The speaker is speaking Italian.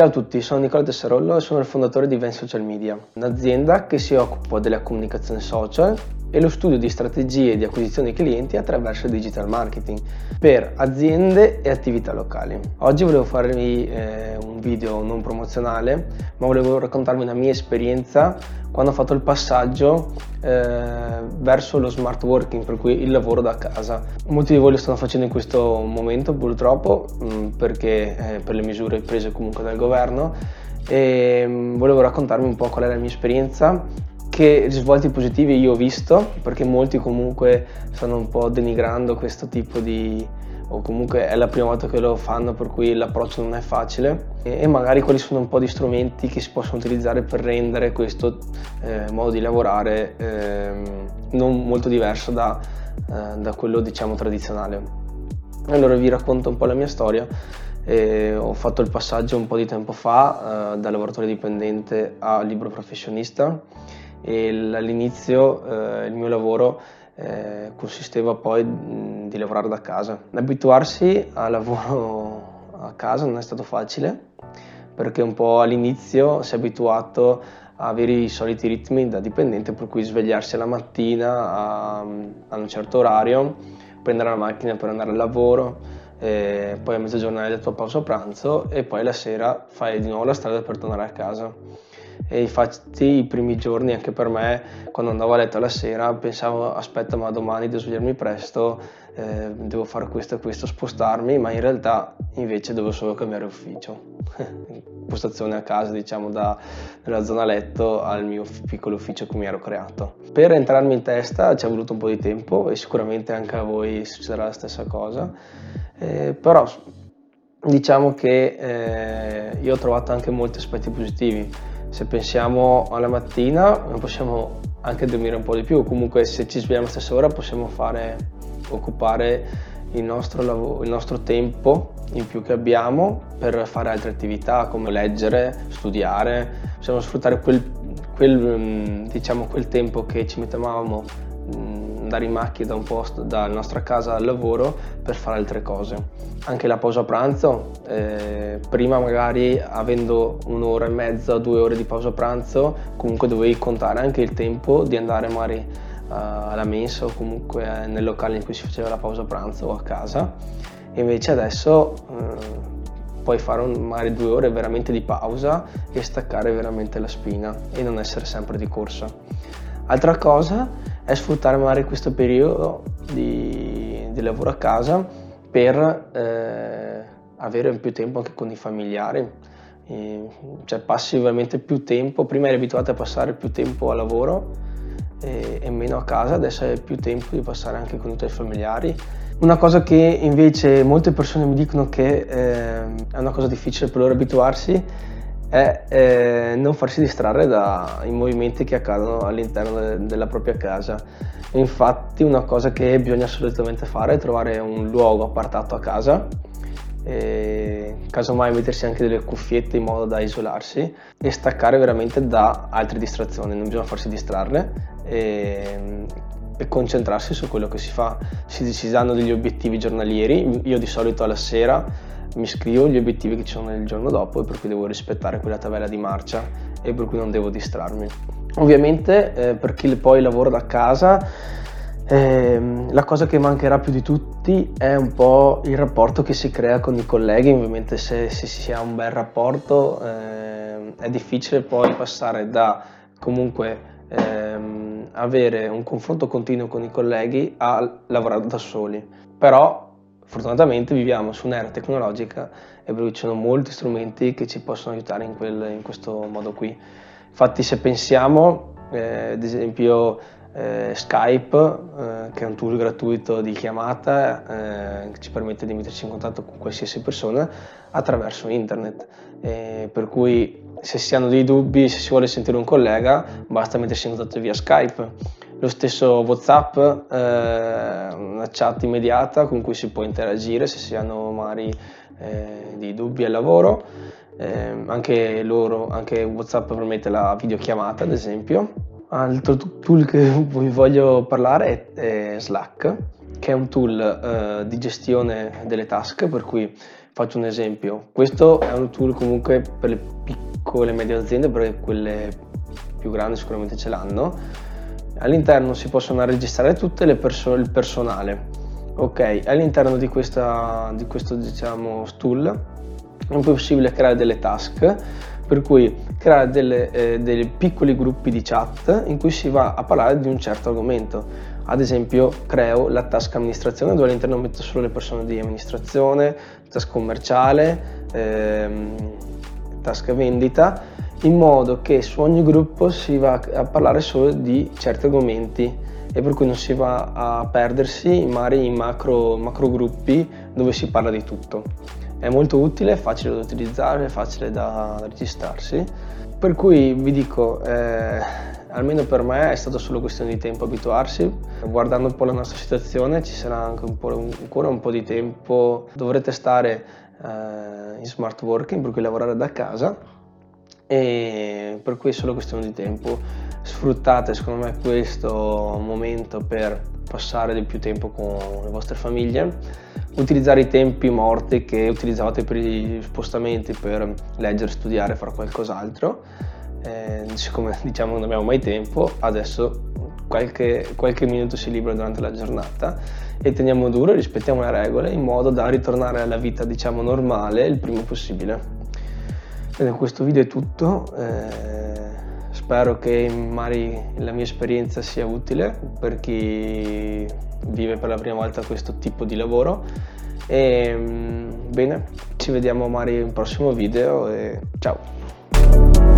Ciao a tutti, sono Nicola Tessarollo e sono il fondatore di Ven Social Media, un'azienda che si occupa della comunicazione social e lo studio di strategie di acquisizione clienti attraverso il digital marketing per aziende e attività locali. Oggi volevo farvi un video non promozionale, ma volevo raccontarvi una mia esperienza quando ho fatto il passaggio verso lo smart working, per cui il lavoro da casa. Molti di voi lo stanno facendo in questo momento purtroppo, perché per le misure prese comunque dal governo, e volevo raccontarvi un po' qual è la mia esperienza, che risvolti positivi io ho visto, perché molti comunque stanno un po' denigrando questo tipo di, o comunque è la prima volta che lo fanno, per cui l'approccio non è facile, e magari quali sono un po' di strumenti che si possono utilizzare per rendere questo modo di lavorare non molto diverso da quello, diciamo, tradizionale. Allora vi racconto un po' la mia storia. Ho fatto il passaggio un po' di tempo fa da lavoratore dipendente a libero professionista, e all'inizio il mio lavoro consisteva poi di lavorare da casa. Abituarsi al lavoro a casa non è stato facile, perché un po' all'inizio si è abituato a avere i soliti ritmi da dipendente, per cui svegliarsi la mattina a un certo orario, prendere la macchina per andare al lavoro, e poi a mezzogiorno hai la tua pausa pranzo e poi la sera fai di nuovo la strada per tornare a casa. E infatti i primi giorni anche per me, quando andavo a letto la sera, pensavo: aspetta, ma domani devo svegliarmi presto, devo fare questo e questo, spostarmi, ma in realtà invece dovevo solo cambiare ufficio. Postazione a casa, diciamo, dalla zona letto al mio piccolo ufficio che mi ero creato. Per entrarmi in testa ci è voluto un po' di tempo, e sicuramente anche a voi succederà la stessa cosa, però diciamo che io ho trovato anche molti aspetti positivi. Se pensiamo alla mattina, possiamo anche dormire un po' di più, comunque se ci svegliamo alla stessa ora possiamo occupare il nostro tempo in più che abbiamo per fare altre attività, come leggere, studiare. Possiamo sfruttare quel tempo che ci mettevamo andare in macchina da un posto, dalla nostra casa al lavoro, per fare altre cose. Anche la pausa pranzo, prima magari avendo un'ora e mezza, 2 ore di pausa pranzo, comunque dovevi contare anche il tempo di andare magari alla mensa o comunque nel locale in cui si faceva la pausa pranzo o a casa. E invece adesso puoi fare magari 2 ore veramente di pausa e staccare veramente la spina e non essere sempre di corsa. Altra cosa è sfruttare magari questo periodo di lavoro a casa per avere più tempo anche con i familiari, cioè passi veramente più tempo. Prima eri abituato a passare più tempo al lavoro e meno a casa, adesso hai più tempo di passare anche con i tuoi familiari. Una cosa che invece molte persone mi dicono che è una cosa difficile per loro abituarsi è non farsi distrarre dai movimenti che accadono all'interno della propria casa. Infatti una cosa che bisogna assolutamente fare è trovare un luogo appartato a casa, casomai mettersi anche delle cuffiette in modo da isolarsi e staccare veramente da altre distrazioni. Non bisogna farsi distrarre e concentrarsi su quello che si fa. Si danno degli obiettivi giornalieri. Io di solito alla sera mi scrivo gli obiettivi che ci sono il giorno dopo, e per cui devo rispettare quella tabella di marcia e per cui non devo distrarmi. Ovviamente per chi poi lavora da casa la cosa che mancherà più di tutti è un po' il rapporto che si crea con i colleghi. Ovviamente se si ha un bel rapporto è difficile poi passare da comunque avere un confronto continuo con i colleghi a lavorare da soli. Però fortunatamente viviamo su un'era tecnologica e ci sono molti strumenti che ci possono aiutare in questo modo qui. Infatti se pensiamo ad esempio Skype, che è un tool gratuito di chiamata che ci permette di metterci in contatto con qualsiasi persona attraverso internet, per cui se si hanno dei dubbi, se si vuole sentire un collega, basta mettersi in contatto via Skype. Lo stesso WhatsApp, una chat immediata con cui si può interagire se si hanno magari dei dubbi al lavoro. Anche WhatsApp permette la videochiamata, ad esempio. Altro tool che vi voglio parlare è Slack, che è un tool di gestione delle task, per cui Faccio un esempio, questo è un tool comunque per le piccole e medie aziende, perché quelle più grandi sicuramente ce l'hanno. All'interno si possono registrare tutte le il personale, ok? All'interno di questo diciamo tool è possibile creare delle task, per cui creare dei piccoli gruppi di chat in cui si va a parlare di un certo argomento. Ad esempio creo la task amministrazione, dove all'interno metto solo le persone di amministrazione, task commerciale, task vendita, in modo che su ogni gruppo si va a parlare solo di certi argomenti e per cui non si va a perdersi magari in macro gruppi dove si parla di tutto. È molto utile, è facile da utilizzare, è facile da registrarsi, per cui vi dico, almeno per me è stato solo questione di tempo abituarsi. Guardando un po' la nostra situazione ci sarà anche ancora un po' di tempo, dovrete stare in smart working, per cui lavorare da casa, e per cui è solo questione di tempo. Sfruttate secondo me questo momento per passare del più tempo con le vostre famiglie, utilizzare i tempi morti che utilizzavate per gli spostamenti per leggere, studiare, fare qualcos'altro. Siccome diciamo non abbiamo mai tempo, adesso qualche minuto si libera durante la giornata e teniamo duro, rispettiamo le regole in modo da ritornare alla vita diciamo normale il prima possibile. Bene, questo video è tutto, spero che magari la mia esperienza sia utile per chi vive per la prima volta questo tipo di lavoro, e bene, ci vediamo magari in un prossimo video e ciao!